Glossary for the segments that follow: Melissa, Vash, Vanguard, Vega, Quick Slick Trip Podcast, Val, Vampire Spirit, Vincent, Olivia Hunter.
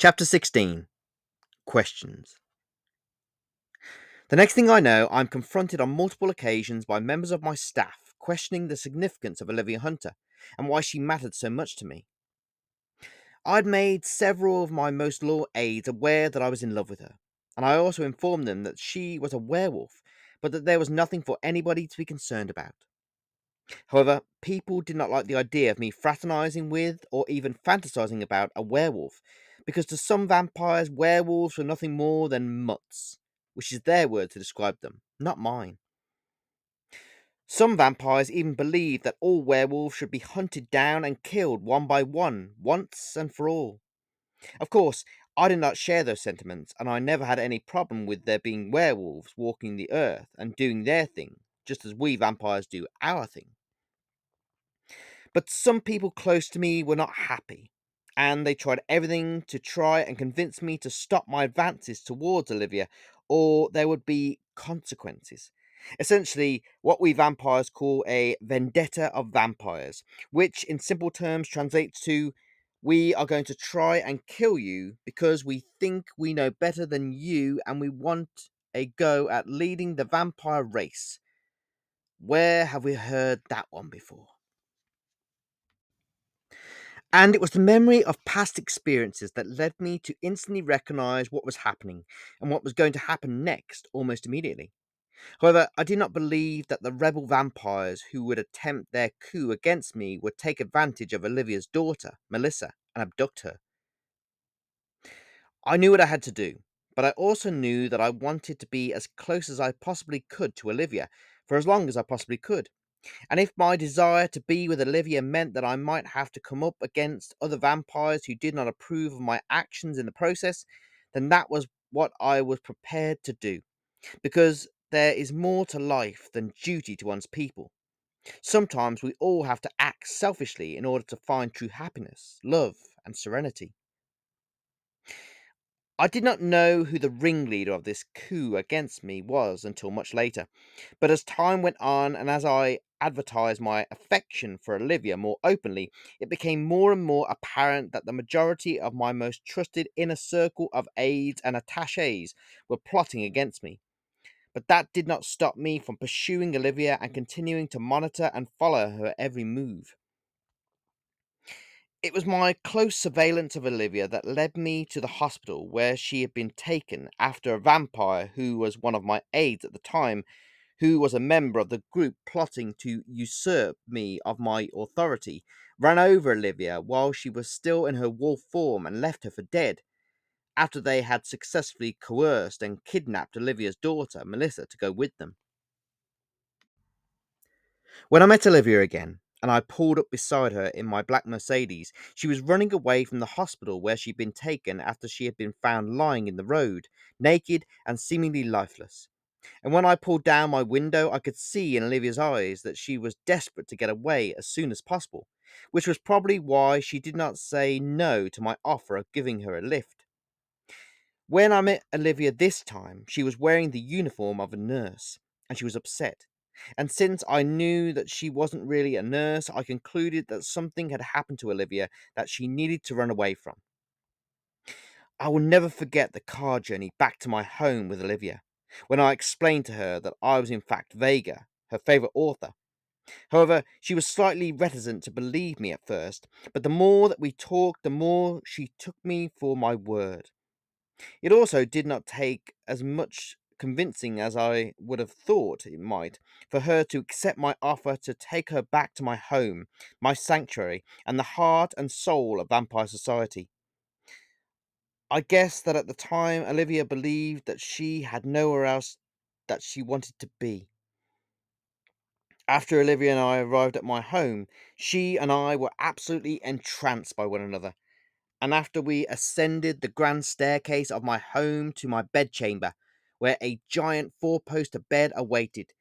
Chapter 16. Questions. The next thing I know, I'm confronted on multiple occasions by members of my staff questioning the significance of Olivia Hunter and why she mattered so much to me. I'd made several of my most loyal aides aware that I was in love with her, and I also informed them that she was a werewolf, but that there was nothing for anybody to be concerned about. However, people did not like the idea of me fraternizing with or even fantasizing about a werewolf, because to some vampires, werewolves were nothing more than mutts, which is their word to describe them, not mine. Some vampires even believed that all werewolves should be hunted down and killed one by one, once and for all. Of course, I did not share those sentiments, and I never had any problem with there being werewolves walking the earth and doing their thing, just as we vampires do our thing. But some people close to me were not happy, and they tried everything to try and convince me to stop my advances towards Olivia, or there would be consequences. Essentially, what we vampires call a vendetta of vampires, which in simple terms translates to, we are going to try and kill you because we think we know better than you and we want a go at leading the vampire race. Where have we heard that one before? And it was the memory of past experiences that led me to instantly recognise what was happening and what was going to happen next almost immediately. However, I did not believe that the rebel vampires who would attempt their coup against me would take advantage of Olivia's daughter, Melissa, and abduct her. I knew what I had to do, but I also knew that I wanted to be as close as I possibly could to Olivia for as long as I possibly could. And if my desire to be with Olivia meant that I might have to come up against other vampires who did not approve of my actions in the process, then that was what I was prepared to do, because there is more to life than duty to one's people. Sometimes we all have to act selfishly in order to find true happiness, love, and serenity. I did not know who the ringleader of this coup against me was until much later, but as time went on and as I advertised my affection for Olivia more openly, it became more and more apparent that the majority of my most trusted inner circle of aides and attachés were plotting against me. But that did not stop me from pursuing Olivia and continuing to monitor and follow her every move. It was my close surveillance of Olivia that led me to the hospital where she had been taken after a vampire who was one of my aides at the time, who was a member of the group plotting to usurp me of my authority, ran over Olivia while she was still in her wolf form and left her for dead, after they had successfully coerced and kidnapped Olivia's daughter, Melissa, to go with them. When I met Olivia again, and I pulled up beside her in my black Mercedes, she was running away from the hospital where she'd been taken after she had been found lying in the road, naked and seemingly lifeless. And when I pulled down my window, I could see in Olivia's eyes that she was desperate to get away as soon as possible, which was probably why she did not say no to my offer of giving her a lift. When I met Olivia this time, she was wearing the uniform of a nurse, and she was upset. And since I knew that she wasn't really a nurse, I concluded that something had happened to Olivia that she needed to run away from. I will never forget the car journey back to my home with Olivia, when I explained to her that I was in fact Vega, her favourite author. However, she was slightly reticent to believe me at first, but the more that we talked, the more she took me for my word. It also did not take as much convincing as I would have thought it might for her to accept my offer to take her back to my home, my sanctuary, and the heart and soul of vampire society. I guess that at the time Olivia believed that she had nowhere else that she wanted to be. After Olivia and I arrived at my home, she and I were absolutely entranced by one another, and after we ascended the grand staircase of my home to my bedchamber, where a giant four-poster bed awaited,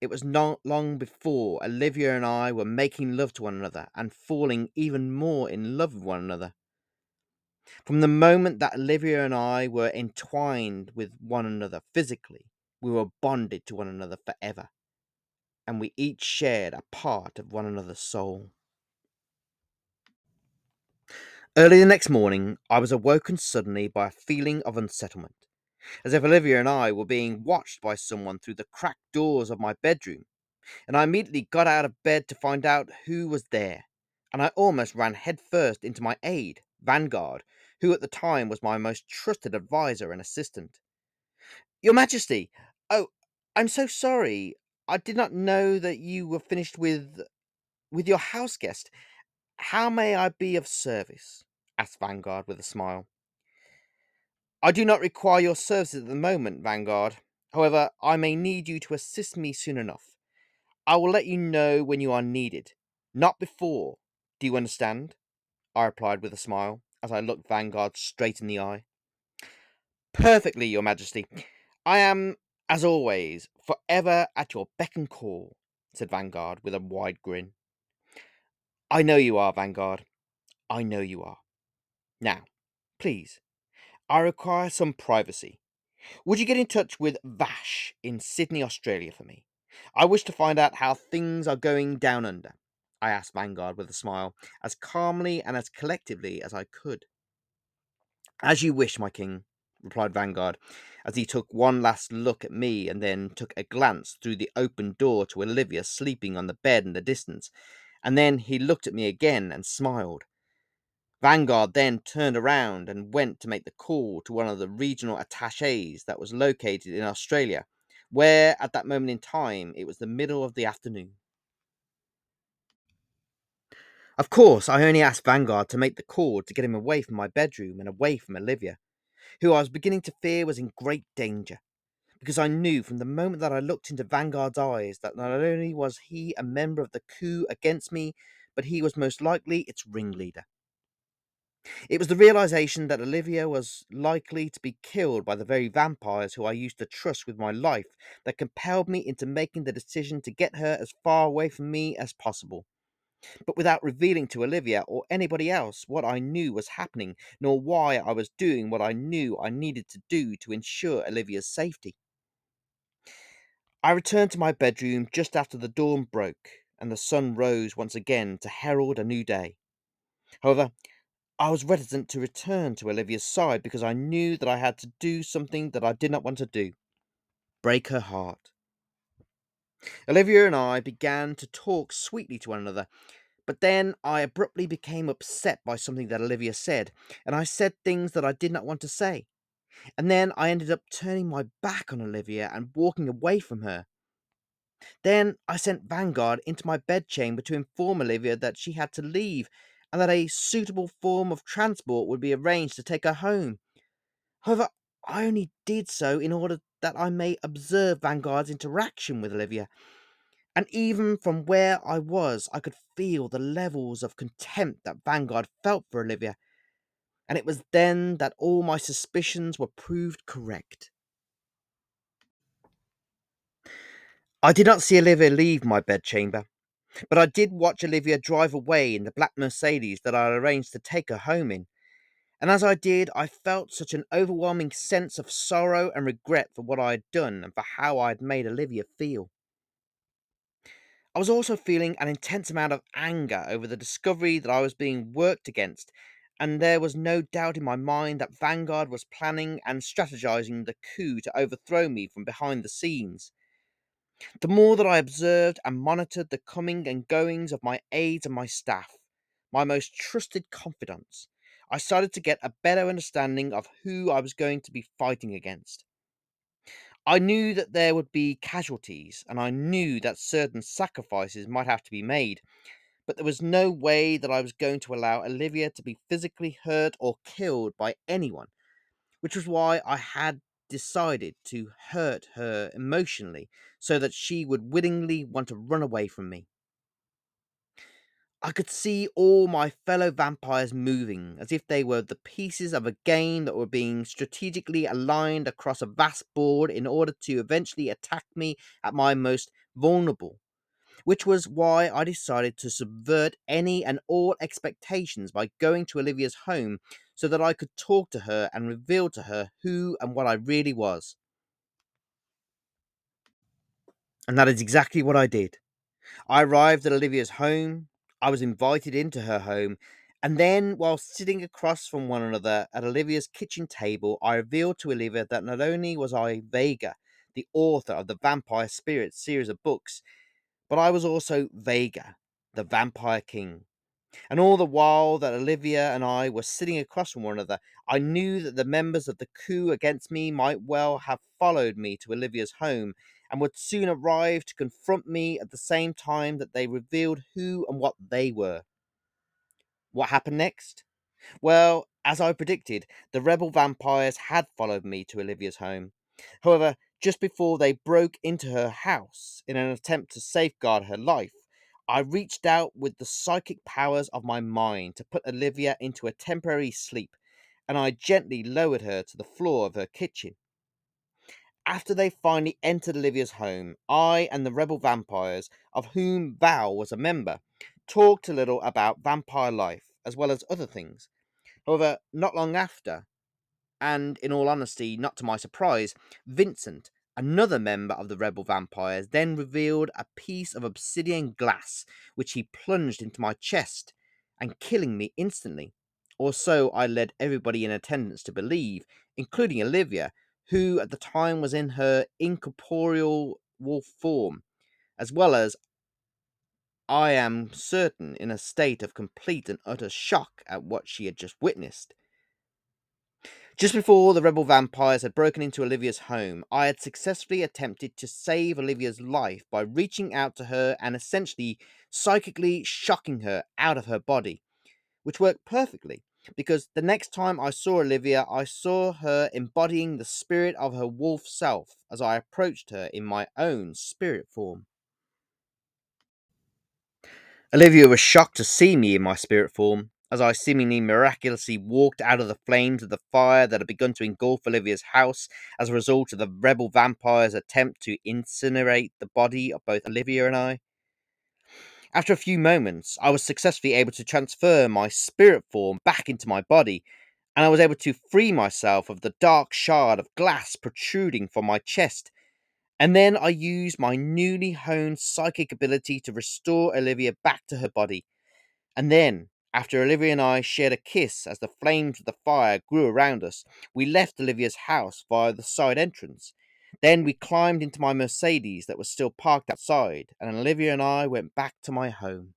it was not long before Olivia and I were making love to one another and falling even more in love with one another. From the moment that Olivia and I were entwined with one another physically, we were bonded to one another forever, and we each shared a part of one another's soul. Early the next morning, I was awoken suddenly by a feeling of unsettlement, as if Olivia and I were being watched by someone through the cracked doors of my bedroom, and I immediately got out of bed to find out who was there, and I almost ran headfirst into my aide, Vanguard, who at the time was my most trusted advisor and assistant. "Your Majesty! Oh, I'm so sorry. I did not know that you were finished with your house guest. How may I be of service?" asked Vanguard with a smile. "I do not require your services at the moment, Vanguard. However, I may need you to assist me soon enough. I will let you know when you are needed, not before. Do you understand?" I replied with a smile as I looked Vanguard straight in the eye. "Perfectly, Your Majesty. I am, as always, forever at your beck and call," said Vanguard with a wide grin. "I know you are, Vanguard. I know you are. Now, please, I require some privacy. Would you get in touch with Vash in Sydney, Australia for me? I wish to find out how things are going down under," I asked Vanguard with a smile, as calmly and as collectively as I could. "As you wish, my king," replied Vanguard, as he took one last look at me and then took a glance through the open door to Olivia sleeping on the bed in the distance, and then he looked at me again and smiled. Vanguard then turned around and went to make the call to one of the regional attachés that was located in Australia, where at that moment in time it was the middle of the afternoon. Of course, I only asked Vanguard to make the call to get him away from my bedroom and away from Olivia, who I was beginning to fear was in great danger, because I knew from the moment that I looked into Vanguard's eyes that not only was he a member of the coup against me, but he was most likely its ringleader. It was the realization that Olivia was likely to be killed by the very vampires who I used to trust with my life that compelled me into making the decision to get her as far away from me as possible, but without revealing to Olivia or anybody else what I knew was happening, nor why I was doing what I knew I needed to do to ensure Olivia's safety. I returned to my bedroom just after the dawn broke and the sun rose once again to herald a new day. However, I was reticent to return to Olivia's side because I knew that I had to do something that I did not want to do: break her heart. Olivia and I began to talk sweetly to one another, but then I abruptly became upset by something that Olivia said, and I said things that I did not want to say. And then I ended up turning my back on Olivia and walking away from her. Then I sent Vanguard into my bedchamber to inform Olivia that she had to leave and that a suitable form of transport would be arranged to take her home. However, I only did so in order that I may observe Vanguard's interaction with Olivia, and even from where I was, I could feel the levels of contempt that Vanguard felt for Olivia, and it was then that all my suspicions were proved correct. I did not see Olivia leave my bedchamber, but I did watch Olivia drive away in the black Mercedes that I had arranged to take her home in. And as I did, I felt such an overwhelming sense of sorrow and regret for what I had done and for how I had made Olivia feel. I was also feeling an intense amount of anger over the discovery that I was being worked against, and there was no doubt in my mind that Vanguard was planning and strategizing the coup to overthrow me from behind the scenes. The more that I observed and monitored the coming and goings of my aides and my staff, my most trusted confidants, I started to get a better understanding of who I was going to be fighting against. I knew that there would be casualties, and I knew that certain sacrifices might have to be made, but there was no way that I was going to allow Olivia to be physically hurt or killed by anyone, which was why I had decided to hurt her emotionally so that she would willingly want to run away from me. I could see all my fellow vampires moving, as if they were the pieces of a game that were being strategically aligned across a vast board in order to eventually attack me at my most vulnerable, which was why I decided to subvert any and all expectations by going to Olivia's home so that I could talk to her and reveal to her who and what I really was. And that is exactly what I did. I arrived at Olivia's home. I was invited into her home, And then, while sitting across from one another at Olivia's kitchen table, I revealed to Olivia that not only was I Vega, the author of the Vampire Spirit series of books, but I was also Vega, the Vampire King. And all the while that Olivia and I were sitting across from one another, I knew that the members of the coup against me might well have followed me to Olivia's home and would soon arrive to confront me at the same time that they revealed who and what they were. What happened next? Well, as I predicted, the rebel vampires had followed me to Olivia's home. However, just before they broke into her house in an attempt to safeguard her life, I reached out with the psychic powers of my mind to put Olivia into a temporary sleep, and I gently lowered her to the floor of her kitchen. After they finally entered Olivia's home, I and the rebel vampires, of whom Val was a member, talked a little about vampire life as well as other things. However, not long after, and in all honesty, not to my surprise, Vincent, another member of the rebel vampires, then revealed a piece of obsidian glass which he plunged into my chest and killing me instantly. Or so I led everybody in attendance to believe, including Olivia, who at the time was in her incorporeal wolf form, as well as, I am certain, in a state of complete and utter shock at what she had just witnessed. Just before the rebel vampires had broken into Olivia's home, I had successfully attempted to save Olivia's life by reaching out to her and essentially psychically shocking her out of her body, which worked perfectly, because the next time I saw Olivia, I saw her embodying the spirit of her wolf self as I approached her in my own spirit form. Olivia was shocked to see me in my spirit form, as I seemingly miraculously walked out of the flames of the fire that had begun to engulf Olivia's house as a result of the rebel vampires' attempt to incinerate the body of both Olivia and I. After a few moments, I was successfully able to transfer my spirit form back into my body, and I was able to free myself of the dark shard of glass protruding from my chest. And then I used my newly honed psychic ability to restore Olivia back to her body. And then, after Olivia and I shared a kiss as the flames of the fire grew around us, we left Olivia's house via the side entrance. Then we climbed into my Mercedes that was still parked outside, and Olivia and I went back to my home.